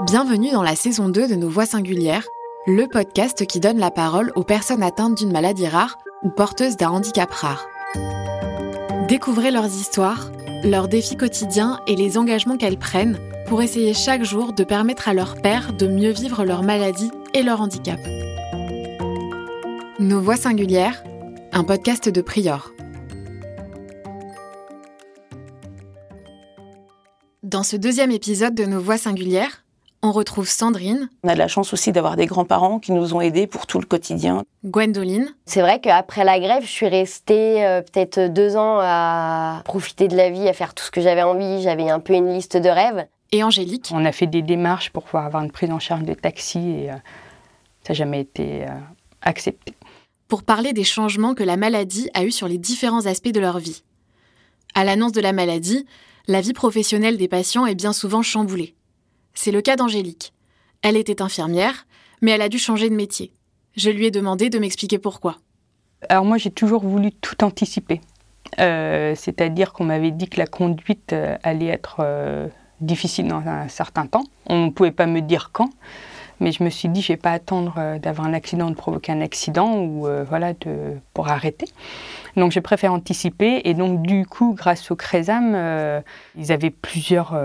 Bienvenue dans la saison 2 de Nos Voix Singulières, le podcast qui donne la parole aux personnes atteintes d'une maladie rare ou porteuses d'un handicap rare. Découvrez leurs histoires, leurs défis quotidiens et les engagements qu'elles prennent pour essayer chaque jour de permettre à leurs pairs de mieux vivre leur maladie et leur handicap. Nos Voix Singulières, un podcast de Prior. Dans ce deuxième épisode de Nos Voix Singulières, on retrouve Sandrine. On a de la chance aussi d'avoir des grands-parents qui nous ont aidés pour tout le quotidien. Gwendoline. C'est vrai qu'après la grève, je suis restée peut-être 2 ans à profiter de la vie, à faire tout ce que j'avais envie. J'avais un peu une liste de rêves. Et Angélique. On a fait des démarches pour pouvoir avoir une prise en charge de taxi et ça n'a jamais été accepté. Pour parler des changements que la maladie a eus sur les différents aspects de leur vie. À l'annonce de la maladie, la vie professionnelle des patients est bien souvent chamboulée. C'est le cas d'Angélique. Elle était infirmière, mais elle a dû changer de métier. Je lui ai demandé de m'expliquer pourquoi. Alors moi, j'ai toujours voulu tout anticiper. C'est-à-dire qu'on m'avait dit que la conduite allait être difficile dans un certain temps. On ne pouvait pas me dire quand, mais je me suis dit, je ne vais pas attendre d'avoir un accident, de provoquer un accident ou pour arrêter. Donc je préfère anticiper. Et donc du coup, grâce au Cresam, ils avaient plusieurs,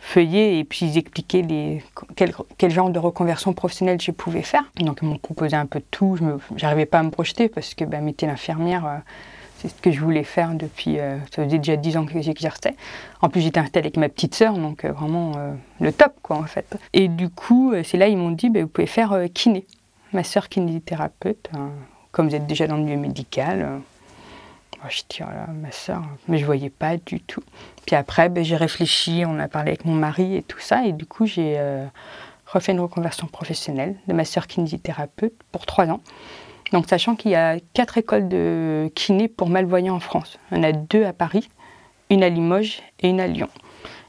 feuillets, et puis ils expliquaient quel genre de reconversion professionnelle je pouvais faire. Donc ils m'ont proposé un peu de tout, je n'arrivais pas à me projeter parce que métier d'infirmière, c'est ce que je voulais faire depuis, ça faisait déjà 10 ans que j'exerçais. En plus, j'étais installée avec ma petite sœur, donc vraiment le top, quoi, en fait. Et du coup, c'est là ils m'ont dit, vous pouvez faire kiné. Ma sœur kinésithérapeute, comme vous êtes déjà dans le milieu médical, je dis, oh là, ma sœur, mais je ne voyais pas du tout. Puis après, j'ai réfléchi, on a parlé avec mon mari et tout ça, et du coup, j'ai refait une reconversion professionnelle de ma sœur kinésithérapeute pour 3 ans. Donc, sachant qu'il y a 4 écoles de kiné pour malvoyants en France. Il y en a 2 à Paris, une à Limoges et une à Lyon.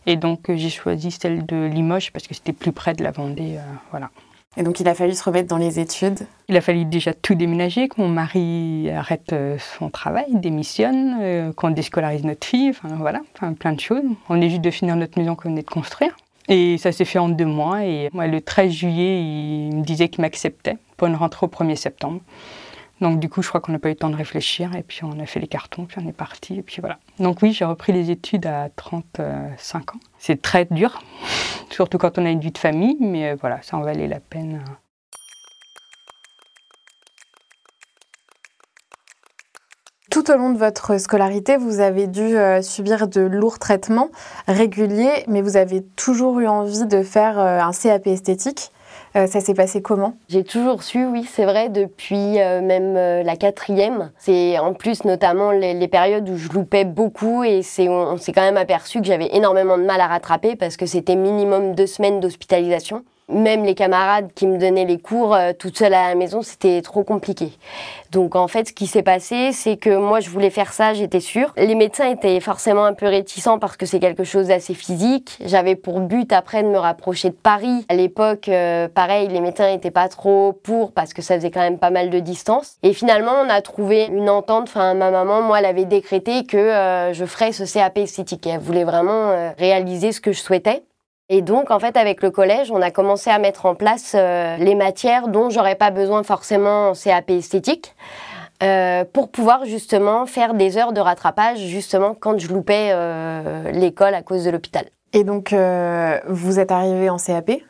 Et donc, j'ai choisi celle de Limoges parce que c'était plus près de la Vendée, voilà. Et donc, il a fallu se remettre dans les études. Il a fallu déjà tout déménager, que mon mari arrête son travail, démissionne, qu'on déscolarise notre fille, plein de choses. On est juste de finir notre maison qu'on venait de construire. Et ça s'est fait en 2 mois. Et moi, le 13 juillet, il me disait qu'il m'acceptait pour une rentrée au 1er septembre. Donc du coup, je crois qu'on n'a pas eu le temps de réfléchir. Et puis on a fait les cartons, puis on est parti. Et puis voilà. Donc oui, j'ai repris les études à 35 ans. C'est très dur, surtout quand on a une vie de famille. Mais voilà, ça en valait la peine. Tout au long de votre scolarité, vous avez dû subir de lourds traitements réguliers, mais vous avez toujours eu envie de faire un CAP esthétique. Ça s'est passé comment ? J'ai toujours su, oui, c'est vrai, depuis même la 4e. C'est en plus notamment les périodes où je loupais beaucoup et on s'est quand même aperçu que j'avais énormément de mal à rattraper parce que c'était minimum 2 semaines d'hospitalisation. Même les camarades qui me donnaient les cours toute seule à la maison, c'était trop compliqué. Donc en fait, ce qui s'est passé, c'est que moi, je voulais faire ça, j'étais sûre. Les médecins étaient forcément un peu réticents parce que c'est quelque chose d'assez physique. J'avais pour but après de me rapprocher de Paris. À l'époque, pareil, les médecins n'étaient pas trop pour parce que ça faisait quand même pas mal de distance. Et finalement, on a trouvé une entente. Enfin, ma maman, moi, elle avait décrété que je ferais ce CAP esthétique. Elle voulait vraiment réaliser ce que je souhaitais. Et donc, en fait, avec le collège, on a commencé à mettre en place les matières dont j'aurais pas besoin forcément en CAP esthétique pour pouvoir justement faire des heures de rattrapage justement quand je loupais l'école à cause de l'hôpital. Et donc, vous êtes arrivée en CAP et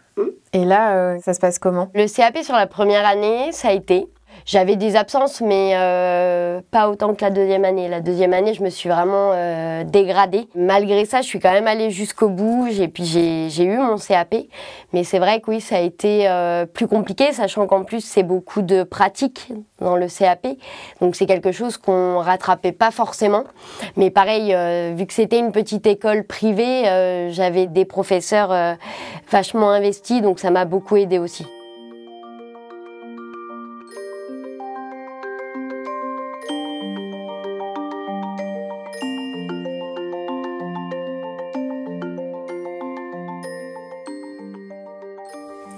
là, ça se passe comment ? Le CAP sur la première année, ça a été... J'avais des absences, mais pas autant que la 2e année. La 2e année, je me suis vraiment dégradée. Malgré ça, je suis quand même allée jusqu'au bout. J'ai eu mon CAP. Mais c'est vrai que oui, ça a été plus compliqué, sachant qu'en plus, c'est beaucoup de pratiques dans le CAP. Donc, c'est quelque chose qu'on rattrapait pas forcément. Mais pareil, vu que c'était une petite école privée, j'avais des professeurs vachement investis. Donc, ça m'a beaucoup aidée aussi.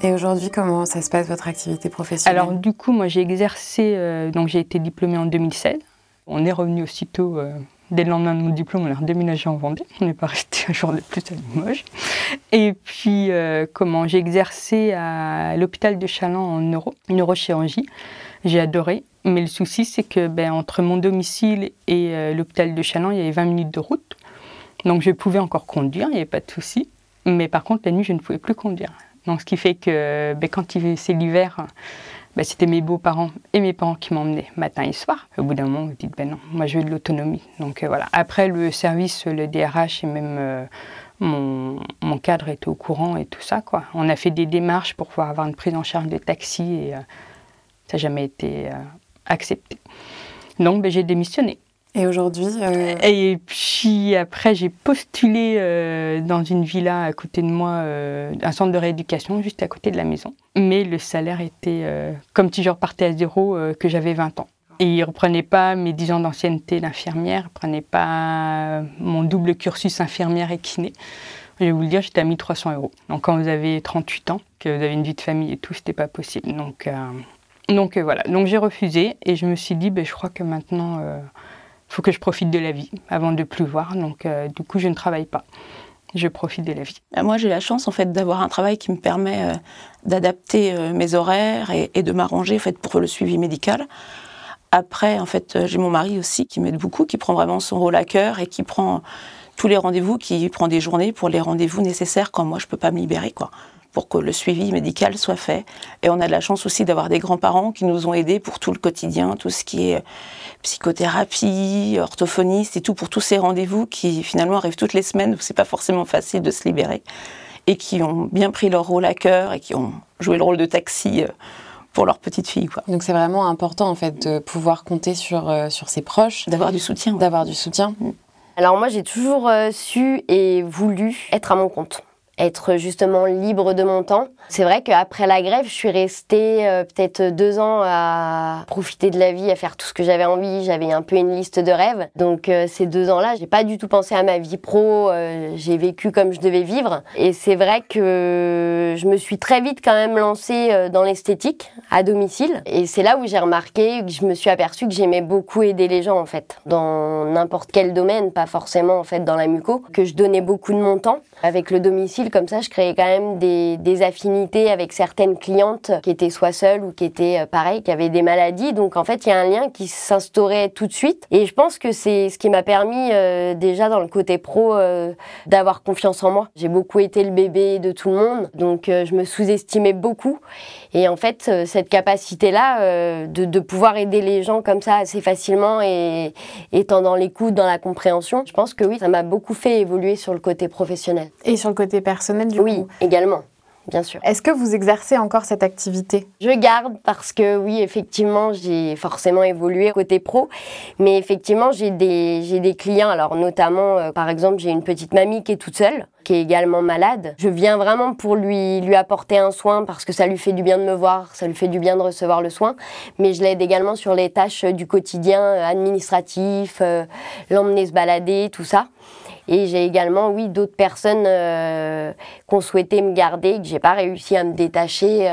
Et aujourd'hui, comment ça se passe, votre activité professionnelle ? Alors du coup, moi j'ai exercé, donc j'ai été diplômée en 2016. On est revenu aussitôt Dès le lendemain de mon diplôme, on a redéménagé en Vendée. On n'est pas resté un jour de plus à Limoges. Et puis, j'ai exercé à l'hôpital de Châlons en neurochirurgie. J'ai adoré. Mais le souci, c'est que entre mon domicile et l'hôpital de Châlons, il y avait 20 minutes de route. Donc, je pouvais encore conduire, il n'y avait pas de souci. Mais par contre, la nuit, je ne pouvais plus conduire. Donc, ce qui fait que quand c'est l'hiver, c'était mes beaux-parents et mes parents qui m'emmenaient matin et soir. Au bout d'un moment, vous dites, non, moi, je veux de l'autonomie. Donc, voilà. Après, le service, le DRH et même mon cadre était au courant et tout ça, quoi. On a fait des démarches pour pouvoir avoir une prise en charge de taxi et ça n'a jamais été accepté. Donc, j'ai démissionné. Et aujourd'hui Et puis après, j'ai postulé dans une villa à côté de moi, un centre de rééducation juste à côté de la maison. Mais le salaire était comme si je repartais à zéro, que j'avais 20 ans. Et ils ne reprenaient pas mes 10 ans d'ancienneté d'infirmière, ils ne reprenaient pas mon double cursus infirmière et kiné. Je vais vous le dire, j'étais à 1 300 €. Donc quand vous avez 38 ans, que vous avez une vie de famille et tout, ce n'était pas possible. Donc, voilà, donc j'ai refusé et je me suis dit, je crois que maintenant... faut que je profite de la vie avant de plus voir. Donc, du coup, je ne travaille pas. Je profite de la vie. Moi, j'ai la chance, en fait, d'avoir un travail qui me permet d'adapter mes horaires et de m'arranger, en fait, pour le suivi médical. Après, en fait, j'ai mon mari aussi qui m'aide beaucoup, qui prend vraiment son rôle à cœur et qui prend tous les rendez-vous, qui prend des journées pour les rendez-vous nécessaires quand moi, je ne peux pas me libérer, quoi, pour que le suivi médical soit fait. Et on a de la chance aussi d'avoir des grands-parents qui nous ont aidés pour tout le quotidien, tout ce qui est psychothérapie, orthophoniste et tout, pour tous ces rendez-vous qui finalement arrivent toutes les semaines, où c'est pas forcément facile de se libérer, et qui ont bien pris leur rôle à cœur et qui ont joué le rôle de taxi pour leur petite fille, quoi. Donc c'est vraiment important, en fait, de pouvoir compter sur ses proches. D'avoir du soutien. Ouais. D'avoir du soutien. Alors moi, j'ai toujours su et voulu être à mon compte. Être justement libre de mon temps. C'est vrai qu'après la grève, je suis restée peut-être 2 ans à profiter de la vie, à faire tout ce que j'avais envie. J'avais un peu une liste de rêves. Donc ces 2 ans-là, j'ai pas du tout pensé à ma vie pro. J'ai vécu comme je devais vivre. Et c'est vrai que je me suis très vite quand même lancée dans l'esthétique, à domicile. Et c'est là où j'ai remarqué, que je me suis aperçue que j'aimais beaucoup aider les gens, en fait. Dans n'importe quel domaine, pas forcément en fait dans la muco, que je donnais beaucoup de mon temps. Avec le domicile, comme ça, je créais quand même des affinités avec certaines clientes qui étaient soit seules ou qui étaient, pareil, qui avaient des maladies. Donc, en fait, il y a un lien qui s'instaurait tout de suite. Et je pense que c'est ce qui m'a permis, déjà, dans le côté pro, d'avoir confiance en moi. J'ai beaucoup été le bébé de tout le monde. Donc, je me sous-estimais beaucoup. Et en fait, cette capacité-là de pouvoir aider les gens comme ça assez facilement et étant dans l'écoute, dans la compréhension, je pense que oui, ça m'a beaucoup fait évoluer sur le côté professionnel. Et sur le côté personnel? Oui, également, bien sûr. Est-ce que vous exercez encore cette activité ? Je garde parce que oui, effectivement, j'ai forcément évolué côté pro, mais effectivement, j'ai des clients, alors notamment, par exemple, j'ai une petite mamie qui est toute seule, qui est également malade. Je viens vraiment pour lui apporter un soin parce que ça lui fait du bien de me voir, ça lui fait du bien de recevoir le soin, mais je l'aide également sur les tâches du quotidien, administratif, l'emmener se balader, tout ça. Et j'ai également, oui, d'autres personnes qui ont souhaité me garder, que je n'ai pas réussi à me détacher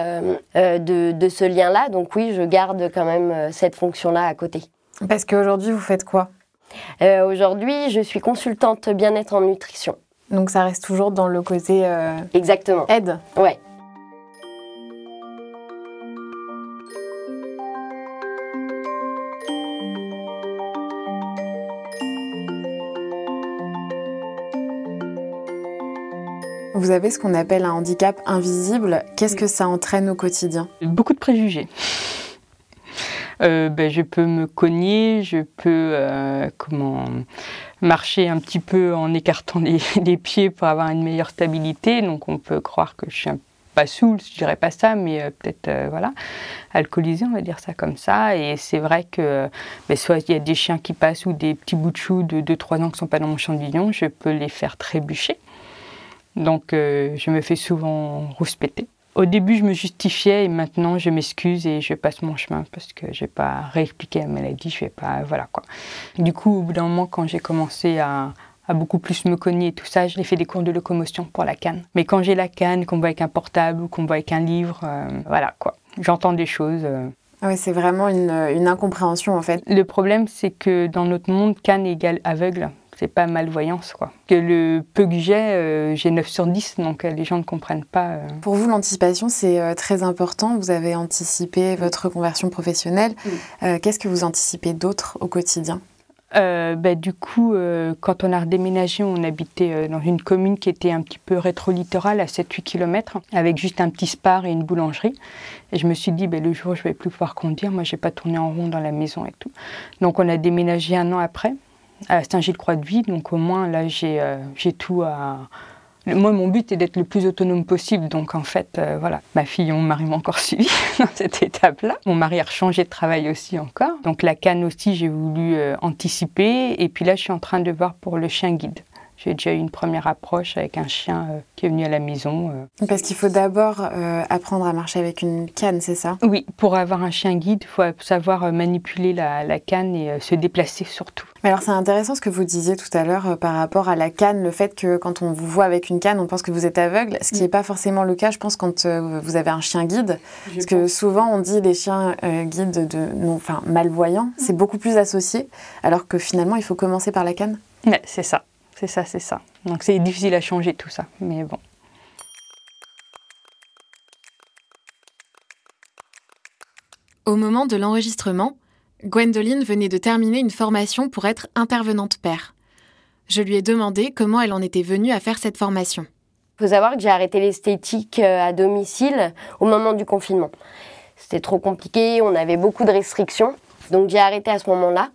de ce lien-là. Donc oui, je garde quand même cette fonction-là à côté. Parce qu'aujourd'hui, vous faites quoi ? Aujourd'hui, je suis consultante bien-être en nutrition. Donc ça reste toujours dans le côté Exactement. Aide ? Ouais. Vous avez ce qu'on appelle un handicap invisible. Qu'est-ce que ça entraîne au quotidien ? Beaucoup de préjugés. Je peux me cogner, je peux marcher un petit peu en écartant les pieds pour avoir une meilleure stabilité. Donc on peut croire que je suis pas saoule, je dirais pas ça, mais peut-être, voilà, alcoolisée, on va dire ça comme ça. Et c'est vrai que soit il y a des chiens qui passent ou des petits bouts de choux de 2-3 ans qui ne sont pas dans mon champ de vision, je peux les faire trébucher. Donc, je me fais souvent rouspéter. Au début, je me justifiais et maintenant, je m'excuse et je passe mon chemin parce que je n'ai pas réexpliqué la maladie, je vais pas... Voilà, quoi. Du coup, au bout d'un moment, quand j'ai commencé à beaucoup plus me cogner et tout ça, j'ai fait des cours de locomotion pour la canne. Mais quand j'ai la canne, qu'on me voit avec un portable ou qu'on me voit avec un livre, voilà, quoi. J'entends des choses... Oui, c'est vraiment une incompréhension en fait. Le problème, c'est que dans notre monde, canne égale aveugle. C'est pas malvoyance, quoi. Que le peu que j'ai 9 sur 10, donc les gens ne comprennent pas. Pour vous, l'anticipation, c'est très important. Vous avez anticipé votre reconversion professionnelle. Oui. Qu'est-ce que vous anticipez d'autre au quotidien ? Quand on a redéménagé, on habitait dans une commune qui était un petit peu rétro-littorale, à 7-8 km, avec juste un petit spar et une boulangerie. Et je me suis dit, le jour où je ne vais plus pouvoir conduire, moi, je n'ai pas tourné en rond dans la maison et tout. Donc, on a déménagé un an après, à Saint-Gilles-Croix-de-Vie. Donc, au moins, là, j'ai tout à... Moi, mon but est d'être le plus autonome possible. Donc, en fait, voilà, ma fille et mon mari m'ont encore suivi dans cette étape-là. Mon mari a rechangé de travail aussi encore. Donc, la canne aussi, j'ai voulu anticiper. Et puis là, je suis en train de voir pour le chien guide. J'ai déjà eu une première approche avec un chien qui est venu à la maison. Parce qu'il faut d'abord apprendre à marcher avec une canne, c'est ça ? Oui, pour avoir un chien guide, il faut savoir manipuler la canne et se déplacer surtout. Mais alors c'est intéressant ce que vous disiez tout à l'heure par rapport à la canne, le fait que quand on vous voit avec une canne, on pense que vous êtes aveugle, ce qui n'est pas forcément le cas, je pense, quand vous avez un chien guide. Parce que souvent, on dit les chiens guides malvoyants, c'est beaucoup plus associé, alors que finalement, il faut commencer par la canne. Ouais, c'est ça. C'est ça. Donc c'est difficile à changer tout ça, mais bon. Au moment de l'enregistrement, Gwendoline venait de terminer une formation pour être intervenante pair. Je lui ai demandé comment elle en était venue à faire cette formation. Il faut savoir que j'ai arrêté l'esthétique à domicile au moment du confinement. C'était trop compliqué, on avait beaucoup de restrictions. Donc j'ai arrêté à ce moment-là.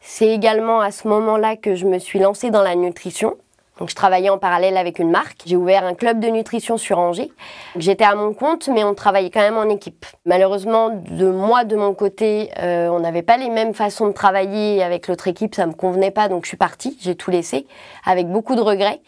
C'est également à ce moment-là que je me suis lancée dans la nutrition. Donc je travaillais en parallèle avec une marque. J'ai ouvert un club de nutrition sur Angers. J'étais à mon compte, mais on travaillait quand même en équipe. Malheureusement, de mon côté, on n'avait pas les mêmes façons de travailler avec l'autre équipe. Ça ne me convenait pas, donc je suis partie. J'ai tout laissé, avec beaucoup de regrets.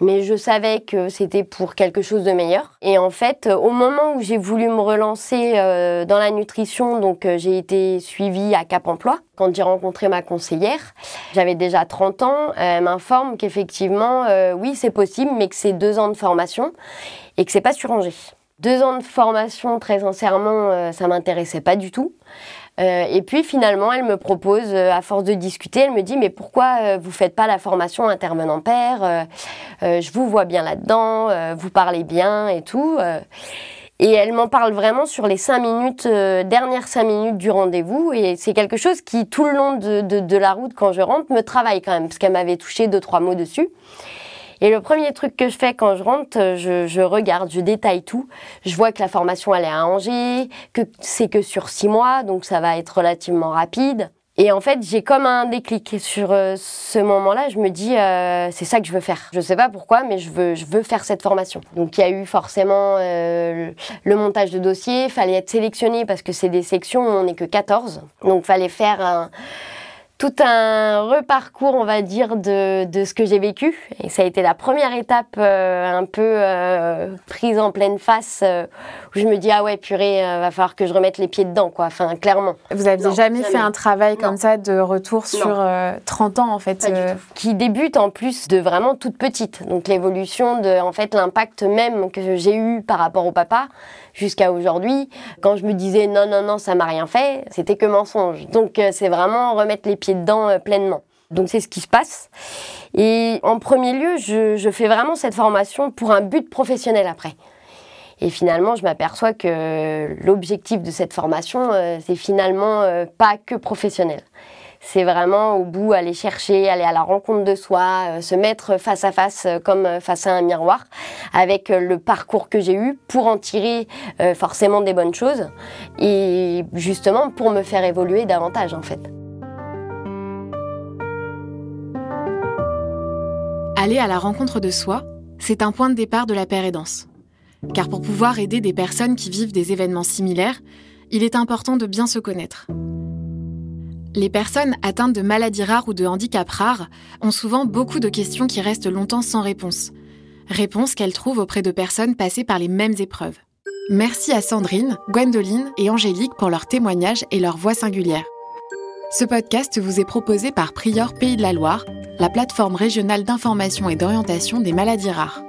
Mais je savais que c'était pour quelque chose de meilleur. Et en fait, au moment où j'ai voulu me relancer dans la nutrition, donc j'ai été suivie à Cap-Emploi. Quand j'ai rencontré ma conseillère, j'avais déjà 30 ans, elle m'informe qu'effectivement, oui, c'est possible, mais que c'est 2 ans de formation et que c'est pas sur Angers. 2 ans de formation, très sincèrement, ça m'intéressait pas du tout. Et puis finalement, elle me propose, à force de discuter, elle me dit « Mais pourquoi vous faites pas la formation intervenant pair je vous vois bien là-dedans, vous parlez bien et tout. » Et elle m'en parle vraiment sur les 5 minutes, dernières 5 minutes du rendez-vous. Et c'est quelque chose qui, tout le long de la route, quand je rentre, me travaille quand même. Parce qu'elle m'avait touché 2-3 mots dessus. Et le premier truc que je fais quand je rentre, je regarde, je détaille tout. Je vois que la formation, elle est à Angers, que c'est que sur 6 mois, donc ça va être relativement rapide. Et en fait, j'ai comme un déclic. Et sur ce moment-là, je me dis, c'est ça que je veux faire. Je ne sais pas pourquoi, mais je veux faire cette formation. Donc, il y a eu forcément le montage de dossier. Il fallait être sélectionné parce que c'est des sections où on n'est que 14. Donc, il fallait faire tout un reparcours, on va dire, de ce que j'ai vécu. Et ça a été la première étape un peu prise en pleine face, où je me dis « Ah ouais, purée, va falloir que je remette les pieds dedans, quoi. » Enfin, clairement. Vous n'aviez jamais fait un travail comme ça de retour sur 30 ans, en fait. Qui débute en plus de vraiment toute petite. Donc l'évolution, en fait, l'impact même que j'ai eu par rapport au papa, jusqu'à aujourd'hui. Quand je me disais « Non, ça m'a rien fait », c'était que mensonge. Donc c'est vraiment remettre les pieds dedans pleinement. Donc c'est ce qui se passe. Et en premier lieu, je fais vraiment cette formation pour un but professionnel après. Et finalement, je m'aperçois que l'objectif de cette formation, c'est finalement pas que professionnel. C'est vraiment au bout aller chercher, aller à la rencontre de soi, se mettre face à face comme face à un miroir avec le parcours que j'ai eu pour en tirer forcément des bonnes choses et justement pour me faire évoluer davantage en fait. Aller à la rencontre de soi, c'est un point de départ de la pair-aidance. Car pour pouvoir aider des personnes qui vivent des événements similaires, il est important de bien se connaître. Les personnes atteintes de maladies rares ou de handicaps rares ont souvent beaucoup de questions qui restent longtemps sans réponse. Réponses qu'elles trouvent auprès de personnes passées par les mêmes épreuves. Merci à Sandrine, Gwendoline et Angélique pour leurs témoignages et leurs voix singulières. Ce podcast vous est proposé par Prior Pays de la Loire, la plateforme régionale d'information et d'orientation des maladies rares.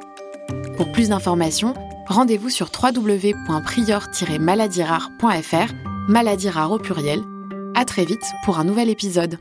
Pour plus d'informations, rendez-vous sur www.prior-maladiesrares.fr, maladies rares au pluriel. À très vite pour un nouvel épisode.